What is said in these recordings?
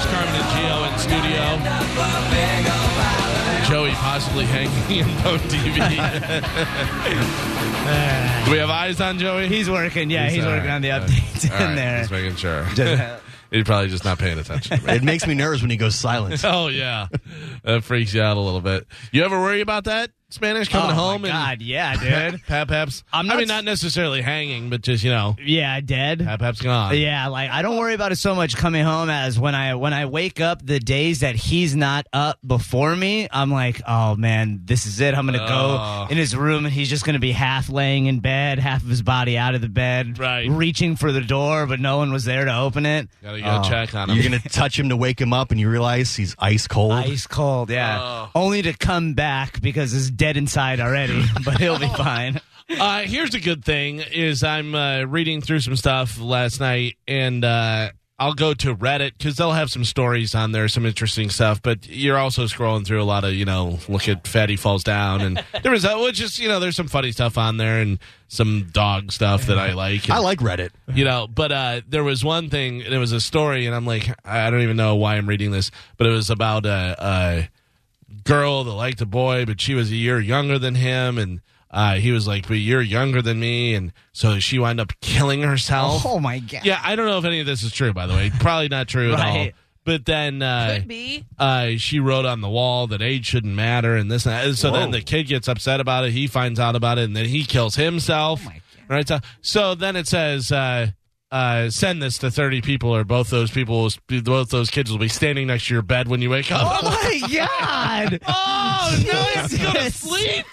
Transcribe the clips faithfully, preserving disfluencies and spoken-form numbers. There's Carmen and Gio in studio. Joey possibly hanging in on T V. Do we have eyes on Joey? He's working. Yeah, he's, he's working right. on the updates right. in there. Just making sure. Just, he's probably just not paying attention to me. It makes me nervous when he goes silent. Oh, yeah. That freaks you out a little bit. You ever worry about that? Spanish coming oh home? Oh, God, and yeah, dude. Pap-Pap's. I mean, not necessarily hanging, but just, you know. Yeah, dead. Pap-Pap's gone. Yeah, like, I don't worry about it so much coming home as when I when I wake up the days that he's not up before me, I'm like, oh, man, this is it. I'm going to oh. go in his room, and he's just going to be half laying in bed, half of his body out of the bed, right. reaching for the door, but no one was there to open it. Got to go oh. check on him. You're going to touch him to wake him up, and you realize he's ice cold. Ice cold, yeah. Oh. Only to come back because his dead inside already, but he'll be fine. Uh, here's a good thing is I'm uh, reading through some stuff last night, and uh, I'll go to Reddit because they'll have some stories on there, some interesting stuff, but you're also scrolling through a lot of, you know, look at Fatty Falls Down, and there was, well, just, you know, there's some funny stuff on there and some dog stuff that I like. And, I like Reddit. You know, but uh, there was one thing, there was a story, and I'm like, I don't even know why I'm reading this, but it was about a... Uh, uh, girl that liked a boy, but she was a year younger than him, and uh, he was like, but you're younger than me, and so she wound up killing herself. Oh, my God. Yeah, I don't know if any of this is true, by the way. Probably not true right. at all. But then uh, Could be. Uh, she wrote on the wall that age shouldn't matter, and this and that. And so Whoa. then the kid gets upset about it, he finds out about it, and then he kills himself. Oh, my God. Right? So, so then it says... Uh, Uh, send this to thirty people, or both those people, both those kids will be standing next to your bed when you wake up. Oh my God! Oh, now he's gonna sleep.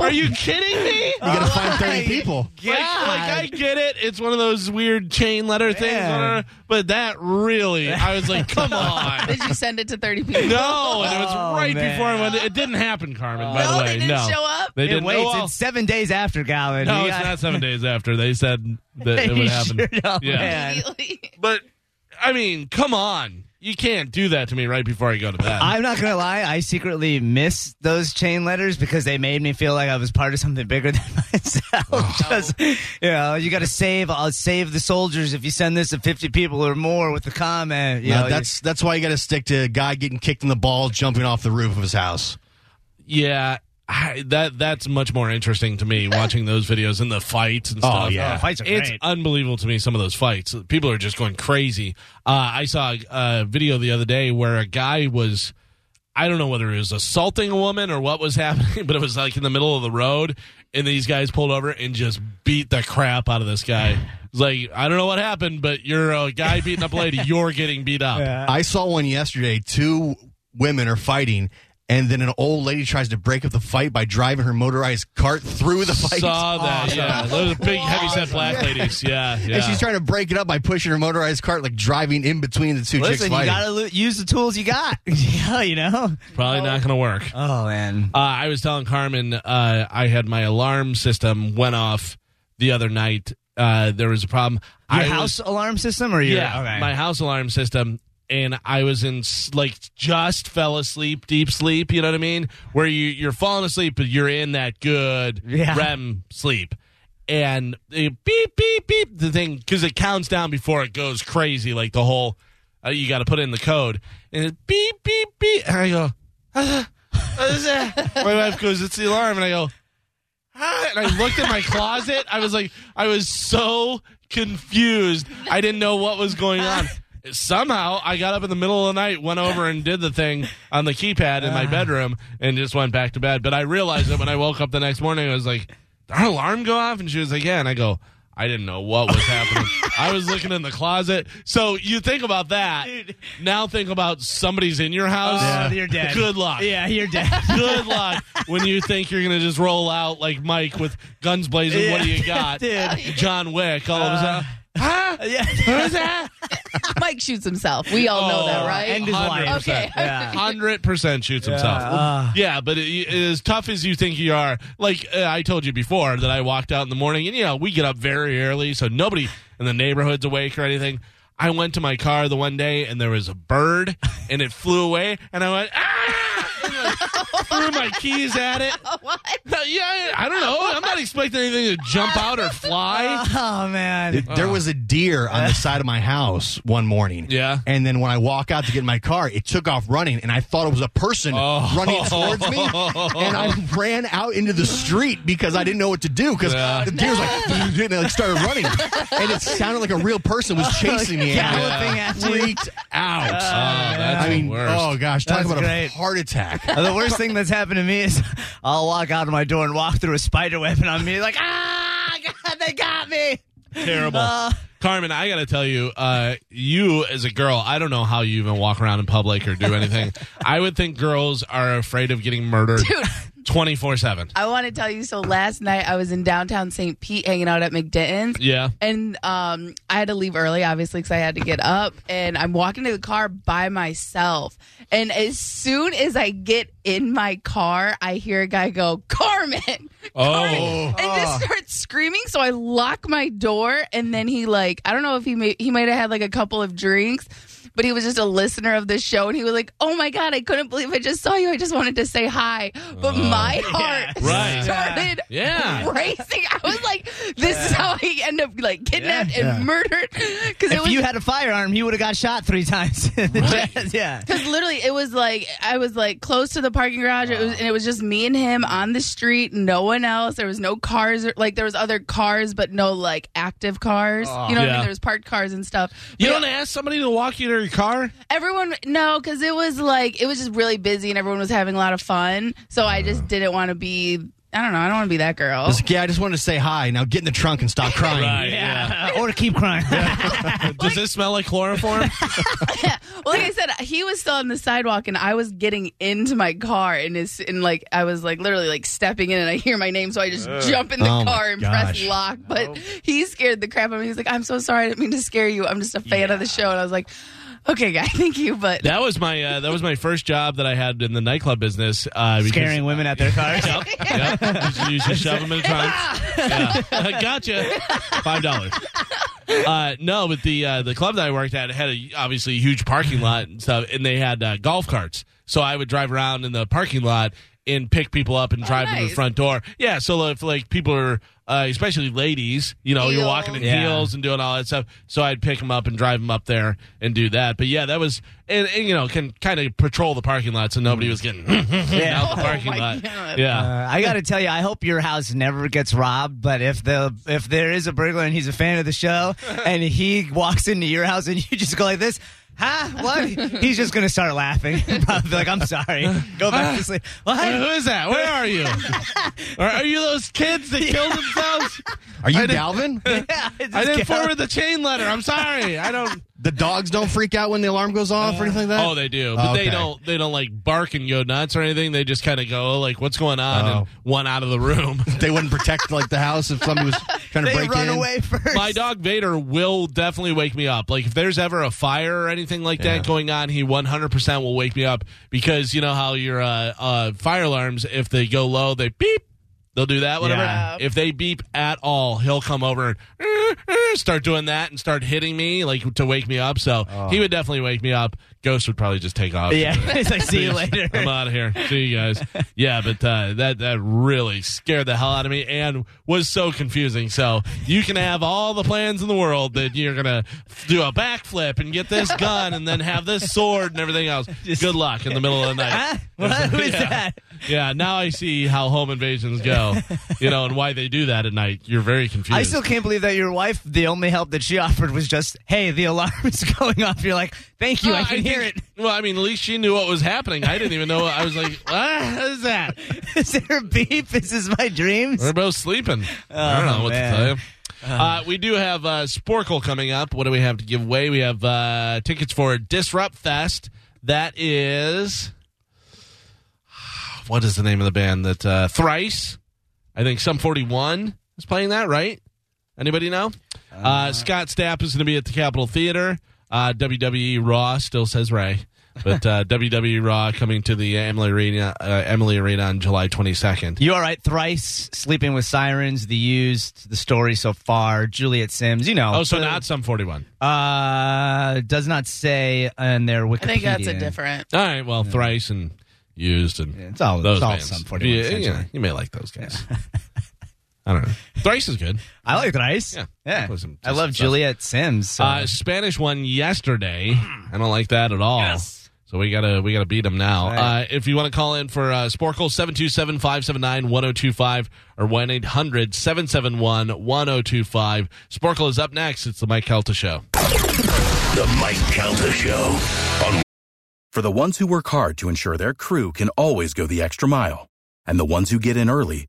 Are you kidding me? You gotta oh find thirty people. Like, like, I get it. It's one of those weird chain letter Man. things, but that really, I was like, come on. Did you send it to thirty people? No, and it was oh, right man. before I went. It didn't happen, Carmen. Oh. By no, the way, they didn't no, show up. They didn't. It waits. Well, it's seven days after, Gallen. No, it's got... not seven days after. They said that it would happen. Sure. No, yeah. But, I mean, come on. You can't do that to me right before I go to bed. I'm not going to lie. I secretly miss those chain letters because they made me feel like I was part of something bigger than myself. Oh. Just, you know, you got to save. I'll save the soldiers if you send this to fifty people or more with the comment. You no, know, that's, that's why you got to stick to a guy getting kicked in the ball, jumping off the roof of his house. Yeah. I, that that's much more interesting to me, watching those videos and the fights and stuff. Oh, yeah. Oh, fights are great. It's unbelievable to me, some of those fights. People are just going crazy. Uh, I saw a, a video the other day where a guy was, I don't know whether he was assaulting a woman or what was happening, but it was like in the middle of the road, and these guys pulled over and just beat the crap out of this guy. It's like, I don't know what happened, but you're a guy beating up a lady. You're getting beat up. Yeah. I saw one yesterday. Two women are fighting, and then an old lady tries to break up the fight by driving her motorized cart through the fight. Saw that, oh, yeah. Those big, heavy-set black yeah. ladies, yeah, yeah. And she's trying to break it up by pushing her motorized cart, like driving in between the two Listen, chicks fighting. Listen, you got to use the tools you got. Yeah, you know? Probably oh. not going to work. Oh, man. Uh, I was telling Carmen uh, I had my alarm system went off the other night. Uh, there was a problem. Your I house was, alarm system? or your, Yeah, okay. my house alarm system. And I was in, like, just fell asleep, deep sleep, you know what I mean? Where you, you're falling asleep, but you're in that good yeah. REM sleep. And it beep, beep, beep, the thing, because it counts down before it goes crazy, like the whole, uh, you got to put in the code. And it beep, beep, beep. And I go, ah, what is that? My wife goes, it's the alarm. And I go, ah. And I looked at my closet. I was like, I was so confused. I didn't know what was going on. Somehow, I got up in the middle of the night, went over and did the thing on the keypad in my bedroom, and just went back to bed. But I realized that when I woke up the next morning, I was like, did our alarm go off? And she was like, yeah. And I go, I didn't know what was happening. I was looking in the closet. So you think about that. Dude. Now think about somebody's in your house. Oh, yeah. You're dead. Good luck. Yeah, you're dead. Good luck when you think you're going to just roll out like Mike with guns blazing. Yeah. What do you got? Dude. John Wick all uh, of a sudden. Huh? Yeah. What is that? Mike shoots himself. We all oh, know that, right? End his life. Okay. Yeah. one hundred percent shoots yeah. himself. Uh, yeah, but it, as tough as you think you are, like uh, I told you before that I walked out in the morning, and, you know, we get up very early, so nobody in the neighborhood's awake or anything. I went to my car the one day, and there was a bird, and it flew away, and I went, ah! threw my keys at it. What? Yeah, I don't know. I'm not expecting anything to jump out or fly. Oh, man. It, there was a deer on the side of my house one morning. Yeah. And then when I walk out to get in my car, it took off running, and I thought it was a person oh. running towards me. And I ran out into the street because I didn't know what to do because yeah. the deer was like, and it like started running. And it sounded like a real person was chasing me. Yeah. Freaked out. Oh, that's I mean, the worst. Oh, gosh. Talk that's about great. a heart attack. The worst thing that's happened to me is I'll walk out of my door and walk through a spider web, and I'm me like, ah, God, they got me. Terrible. Uh, Carmen, I got to tell you, uh, you as a girl, I don't know how you even walk around in public or do anything. I would think girls are afraid of getting murdered twenty-four seven. I want to tell you, so last night I was in downtown Saint Pete hanging out at McDenton's. Yeah. And um, I had to leave early, obviously, because I had to get up. And I'm walking to the car by myself. And as soon as I get in my car, I hear a guy go, Carmen! Oh. Carmen! And just starts screaming. So I lock my door. And then he, like, Like, I don't know if he may, he might have had like a couple of drinks, but he was just a listener of the show, and he was like, "Oh my God, I couldn't believe I just saw you. I just wanted to say hi." But uh, my heart yeah, right. started yeah. racing. I was like, "This yeah. is how he ended up like kidnapped yeah. and yeah. murdered." Because if it was, you had a firearm, he would have got shot three times. Right. Yeah, because literally, it was like I was like close to the parking garage, wow. it was, and it was just me and him on the street, no one else. There was no cars, or, like there was other cars, but no like active cars. Oh, you know. Yeah. I mean, there's parked cars and stuff. You but don't yeah. ask somebody to walk you to your car? Everyone, no, because it was like, it was just really busy and everyone was having a lot of fun. So uh. I just didn't want to be, I don't know, I don't want to be that girl. Just, yeah, I just wanted to say hi. Now get in the trunk and stop crying. Right, yeah. Yeah. Or to keep crying. Yeah. Does like, this smell like chloroform? Yeah. Well, like I said, he was still on the sidewalk and I was getting into my car and, it's, and like I was like literally like stepping in and I hear my name, so I just Ugh. jump in the oh car and gosh. press lock. But he scared the crap out of me. He's like, I'm so sorry. I didn't mean to scare you. I'm just a fan yeah. of the show. And I was like, okay, guy, thank you, but... That was my uh, that was my first job that I had in the nightclub business. Uh, Scaring because, women at their cars? Yeah. yeah. yeah. You should shove them in the trunk. Yeah. Gotcha. Five dollars. Uh, no, but the uh, the club that I worked at had a, obviously a huge parking lot and stuff, and they had uh, golf carts. So I would drive around in the parking lot and pick people up and drive oh, nice. them to the front door. Yeah, so if like people are... Uh, especially ladies, you know, heels. You're walking in yeah. heels and doing all that stuff. So I'd pick them up and drive them up there and do that. But yeah, that was, and, and you know, can kind of patrol the parking lot so nobody was getting yeah. out the parking oh lot. God. Yeah, uh, I got to tell you, I hope your house never gets robbed. But if the if there is a burglar and he's a fan of the show and he walks into your house and you just go like this. Huh? What? He's just going to start laughing. Probably like, I'm sorry. Go back to sleep. What? Who is that? Where are you? Or are you those kids that yeah. killed themselves? Are you I Dalvin? Didn't, yeah, I didn't Gal- forward the chain letter. I'm sorry. I don't. The dogs don't freak out when the alarm goes off uh, or anything like that? Oh, they do. But oh, okay. they don't They don't like bark and go nuts or anything. They just kind of go like, what's going on? Oh. And one out of the room. They wouldn't protect like the house if somebody was trying to break in. They run away first. My dog Vader will definitely wake me up. Like if there's ever a fire or anything like yeah. that going on, he one hundred percent will wake me up because you know how your uh, uh, fire alarms, if they go low, they beep. They'll do that, whatever. Yeah. If they beep at all, he'll come over and uh, uh, start doing that and start hitting me like to wake me up. So oh. he would definitely wake me up. Ghost would probably just take off. Yeah, it's like, see you later. I'm out of here. See you guys. Yeah, but uh, that, that really scared the hell out of me and was so confusing. So you can have all the plans in the world that you're going to do a backflip and get this gun and then have this sword and everything else. Just, Good luck in the middle of the night. Huh? What? Who is yeah. that? Yeah, now I see how home invasions go. You know, and why they do that at night. You're very confused. I still can't believe that your wife, the only help that she offered was just, hey, the alarm's going off. You're like, thank you, well, I can I hear think, it. Well, I mean, at least she knew what was happening. I didn't even know. I was like, ah, what is that? Is there a beep? Is this my dreams? We're both sleeping. Oh, I don't know what man. to tell you. Uh, we do have uh, Sporkle coming up. What do we have to give away? We have uh, tickets for Disrupt Fest. That is, what is the name of the band? That uh, Thrice. I think Sum forty-one is playing that, right? Anybody know? Uh, uh, Scott Stapp is going to be at the Capitol Theater. Uh, W W E Raw still says Ray. But uh, W W E Raw coming to the Emily Arena, uh, Emily Arena on July twenty-second. You all right? Thrice, Sleeping with Sirens, The Used, The Story So Far, Juliet Sims, you know. Oh, so the, not Sum forty-one. Uh, does not say in their Wikipedia. I think that's a different. All right, well, Thrice and... Used, and yeah, it's all those it's all bands. Some forty-one, yeah, yeah, you may like those guys. Yeah. I don't know. Thrice is good. I like Thrice. Yeah, yeah. I love Juliet Sims. So. Uh, Spanish won yesterday. I don't like that at all. Yes. So we gotta we gotta beat them now. Right. Uh, if you want to call in for uh, Sporkle, seven two seven, five seven nine, one oh two five or one eight hundred, seven seven one, one oh two five. Sporkle is up next. It's the Mike Calta Show. The Mike Calta Show. On- for the ones who work hard to ensure their crew can always go the extra mile, and the ones who get in early